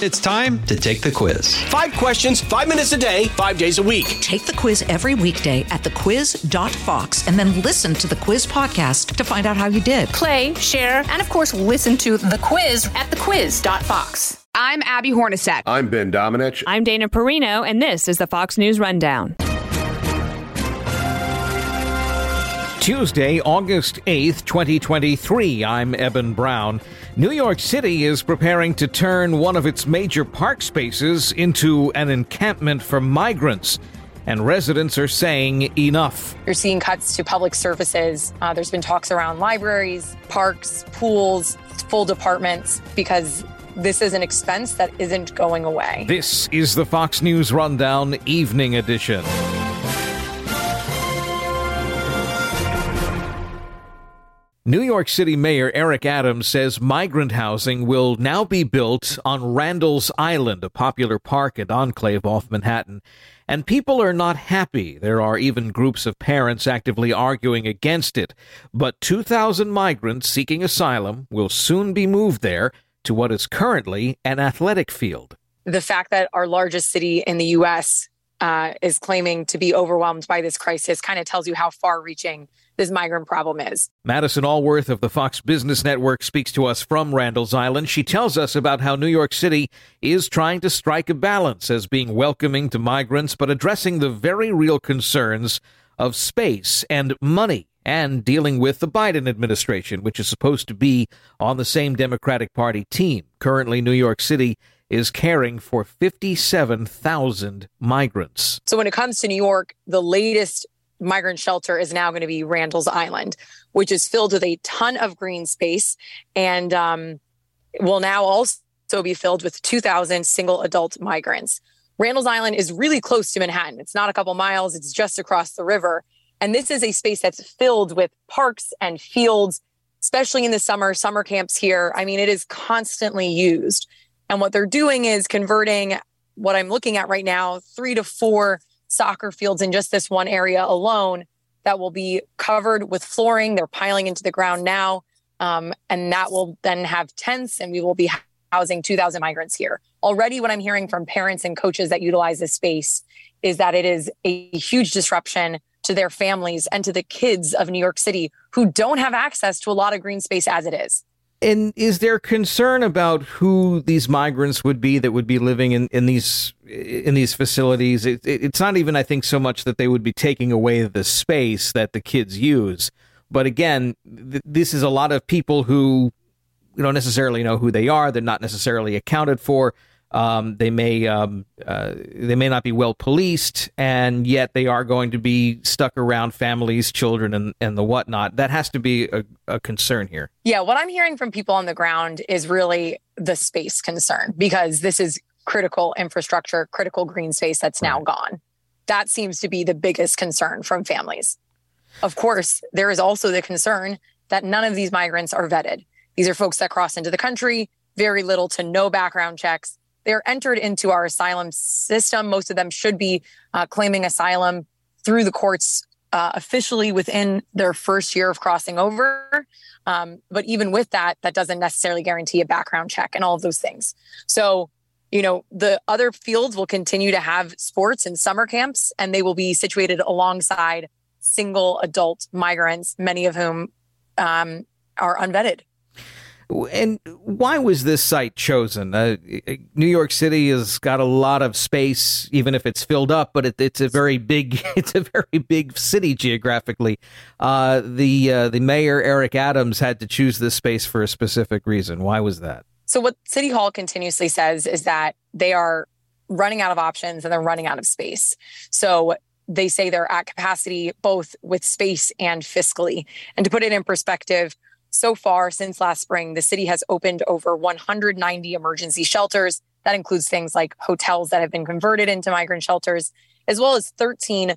It's time to take the quiz. 5 questions, 5 minutes a day, 5 days a week. Take the quiz every weekday at thequiz.fox and then listen to the quiz podcast to find out how you did. Play, share, and of course, listen to the quiz at thequiz.fox. I'm Abby Hornacek. I'm Ben Domenech. I'm Dana Perino, and this is the Fox News Rundown. Tuesday, August 8th, 2023. I'm Eben Brown. New York City is preparing to turn one of its major park spaces into an encampment for migrants, and residents are saying enough. You're seeing cuts to public services. There's been talks around libraries, parks, pools, full departments, because this is an expense that isn't going away. This is the Fox News Rundown, Evening Edition. New York City Mayor Eric Adams says migrant housing will now be built on Randall's Island, a popular park and enclave off Manhattan. And people are not happy. There are even groups of parents actively arguing against it. But 2,000 migrants seeking asylum will soon be moved there to what is currently an athletic field. The fact that our largest city in the U.S. is claiming to be overwhelmed by this crisis kind of tells you how far-reaching this migrant problem is. Madison Alworth of the Fox Business Network speaks to us from Randall's Island. She tells us about how New York City is trying to strike a balance as being welcoming to migrants, but addressing the very real concerns of space and money, and dealing with the Biden administration, which is supposed to be on the same Democratic Party team. Currently, New York City is caring for 57,000 migrants. So when it comes to New York, the latest migrant shelter is now going to be Randall's Island, which is filled with a ton of green space and will now also be filled with 2,000 single adult migrants. Randall's Island is really close to Manhattan. It's not a couple miles. It's just across the river. And this is a space that's filled with parks and fields, especially in the summer camps here. I mean, it is constantly used. And what they're doing is converting what I'm looking at right now, 3 to 4 soccer fields in just this one area alone that will be covered with flooring. They're piling into the ground now. And that will then have tents, and we will be housing 2,000 migrants here. Already what I'm hearing from parents and coaches that utilize this space is that it is a huge disruption to their families and to the kids of New York City who don't have access to a lot of green space as it is. And is there concern about who these migrants would be that would be living in these facilities? It's not even, I think, so much that they would be taking away the space that the kids use. But again, this is a lot of people who we don't necessarily know who they are. They're not necessarily accounted for. They may not be well policed, and yet they are going to be stuck around families, children, and the whatnot. That has to be a concern here. Yeah, what I'm hearing from people on the ground is really the space concern, because this is critical infrastructure, critical green space that's now gone. That seems to be the biggest concern from families. Of course, there is also the concern that none of these migrants are vetted. These are folks that cross into the country, very little to no background checks. They're entered into our asylum system. Most of them should be claiming asylum through the courts officially within their first year of crossing over. But even with that, that doesn't necessarily guarantee a background check and all of those things. So, you know, the other fields will continue to have sports and summer camps, and they will be situated alongside single adult migrants, many of whom are unvetted. And why was this site chosen? New York City has got a lot of space, even if it's filled up, but it's a very big city geographically. The mayor, Eric Adams, had to choose this space for a specific reason. Why was that? So what City Hall continuously says is that they are running out of options and they're running out of space. So they say they're at capacity both with space and fiscally. And to put it in perspective, so far, since last spring, the city has opened over 190 emergency shelters. That includes things like hotels that have been converted into migrant shelters, as well as 13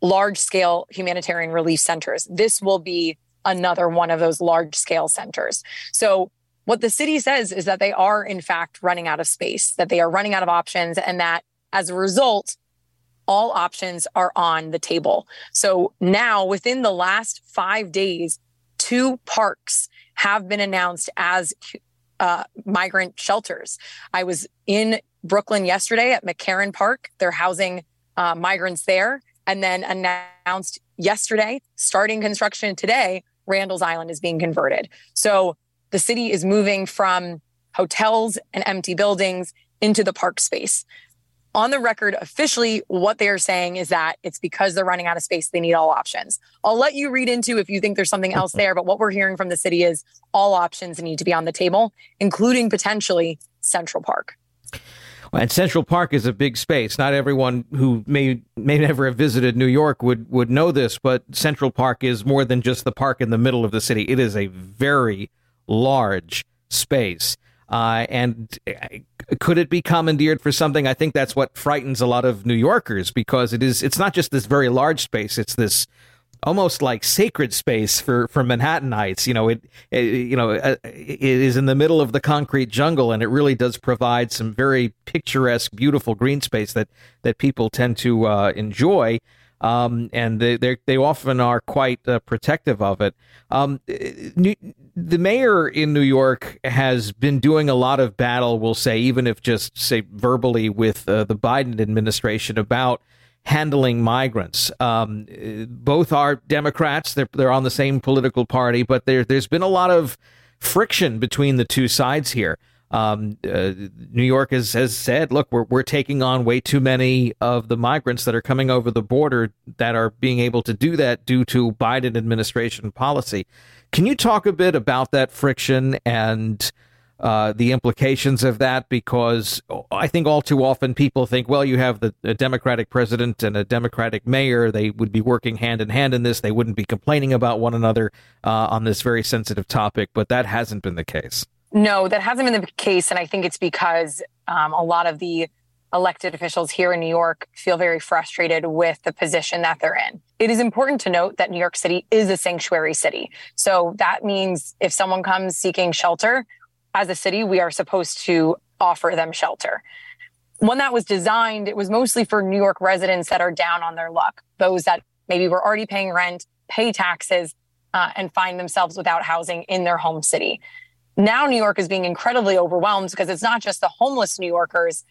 large-scale humanitarian relief centers. This will be another one of those large-scale centers. So what the city says is that they are, in fact, running out of space, that they are running out of options, and that, as a result, all options are on the table. So now, within the last 5 days, 2 parks have been announced as migrant shelters. I was in Brooklyn yesterday at McCarren Park. They're housing migrants there, and then announced yesterday, starting construction today, Randall's Island is being converted. So the city is moving from hotels and empty buildings into the park space. On the record, officially, what they are saying is that it's because they're running out of space. They need all options. I'll let you read into if you think there's something else there, but what we're hearing from the city is all options need to be on the table, including potentially Central Park. And Central Park is a big space. Not everyone who may never have visited New York would know this, but Central Park is more than just the park in the middle of the city. It is a very large space. And could it be commandeered for something? I think that's what frightens a lot of New Yorkers, because it's not just this very large space. It's this almost like sacred space for Manhattanites. You know, it is in the middle of the concrete jungle, and it really does provide some very picturesque, beautiful green space that people tend to enjoy. And they often are quite protective of it. The mayor in New York has been doing a lot of battle, we'll say, even if just say verbally, with the Biden administration about handling migrants. Both are Democrats. They're on the same political party, but there's been a lot of friction between the two sides here. New York has said, look, we're taking on way too many of the migrants that are coming over the border that are being able to do that due to Biden administration policy. Can you talk a bit about that friction and the implications of that? Because I think all too often people think, well, you have a Democratic president and a Democratic mayor. They would be working hand in hand in this. They wouldn't be complaining about one another on this very sensitive topic. But that hasn't been the case. No, that hasn't been the case. And I think it's because a lot of the elected officials here in New York feel very frustrated with the position that they're in. It is important to note that New York City is a sanctuary city. So that means if someone comes seeking shelter, as a city, we are supposed to offer them shelter. When that was designed, it was mostly for New York residents that are down on their luck, those that maybe were already paying rent, pay taxes, and find themselves without housing in their home city. Now New York is being incredibly overwhelmed because it's not just the homeless New Yorkers,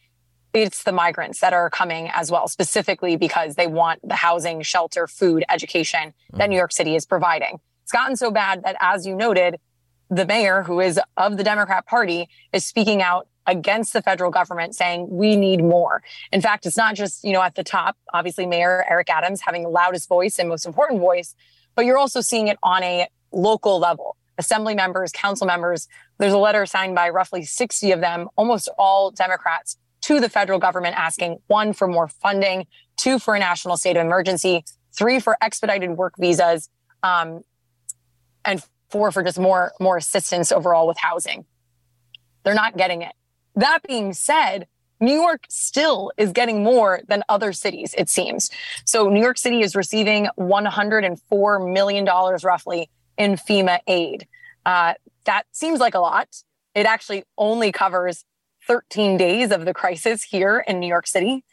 it's the migrants that are coming as well, specifically because they want the housing, shelter, food, education that New York City is providing. It's gotten so bad that, as you noted, the mayor, who is of the Democrat Party, is speaking out against the federal government, saying we need more. In fact, it's not just, at the top, obviously Mayor Eric Adams having the loudest voice and most important voice, but you're also seeing it on a local level. Assembly members, council members, there's a letter signed by roughly 60 of them, almost all Democrats, to the federal government asking, 1, for more funding, 2, for a national state of emergency, 3, for expedited work visas, and 4, for just more assistance overall with housing. They're not getting it. That being said, New York still is getting more than other cities, it seems. So New York City is receiving $104 million roughly in FEMA aid. That seems like a lot. It actually only covers 13 days of the crisis here in New York City.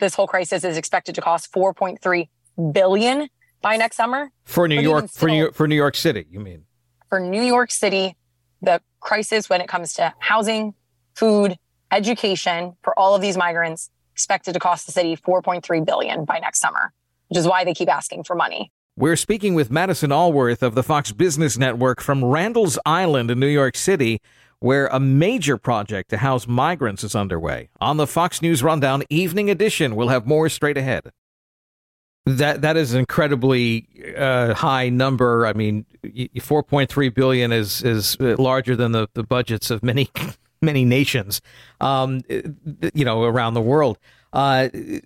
This whole crisis is expected to cost $4.3 billion by next summer. For New York City, you mean? For New York City, the crisis when it comes to housing, food, education for all of these migrants expected to cost the city $4.3 billion by next summer, which is why they keep asking for money. We're speaking with Madison Alworth of the Fox Business Network from Randall's Island in New York City, where a major project to house migrants is underway. On the Fox News Rundown Evening Edition, we'll have more straight ahead. That is an incredibly high number. I mean, $4.3 billion is larger than the budgets of many nations, around the world.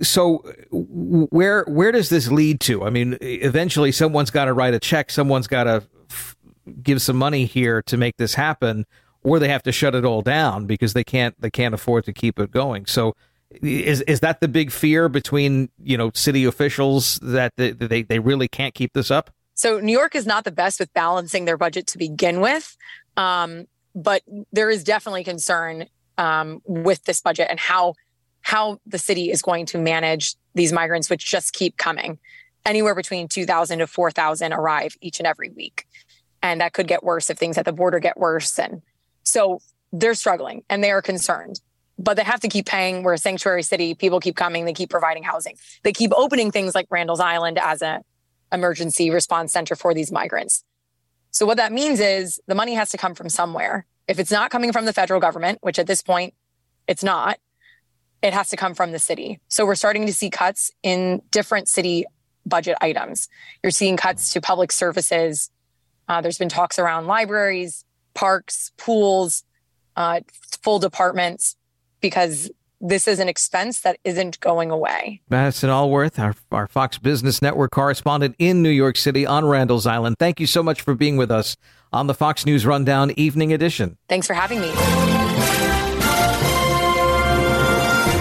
So where does this lead to? I mean, eventually someone's got to write a check. Someone's got to give some money here to make this happen, or they have to shut it all down because they can't afford to keep it going. So is that the big fear between, city officials, that they really can't keep this up? So New York is not the best with balancing their budget to begin with. But there is definitely concern with this budget and how the city is going to manage these migrants, which just keep coming. Anywhere between 2,000 to 4,000 arrive each and every week. And that could get worse if things at the border get worse. And So they're struggling and they are concerned, but they have to keep paying. We're a sanctuary city. People keep coming. They keep providing housing. They keep opening things like Randall's Island as an emergency response center for these migrants. So what that means is the money has to come from somewhere. If it's not coming from the federal government, which at this point it's not, it has to come from the city. So we're starting to see cuts in different city budget items. You're seeing cuts to public services. There's been talks around libraries, parks, pools, full departments, because this is an expense that isn't going away. Madison Alworth, our Fox Business Network correspondent in New York City on Randall's Island. Thank you so much for being with us on the Fox News Rundown Evening Edition. Thanks for having me.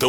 The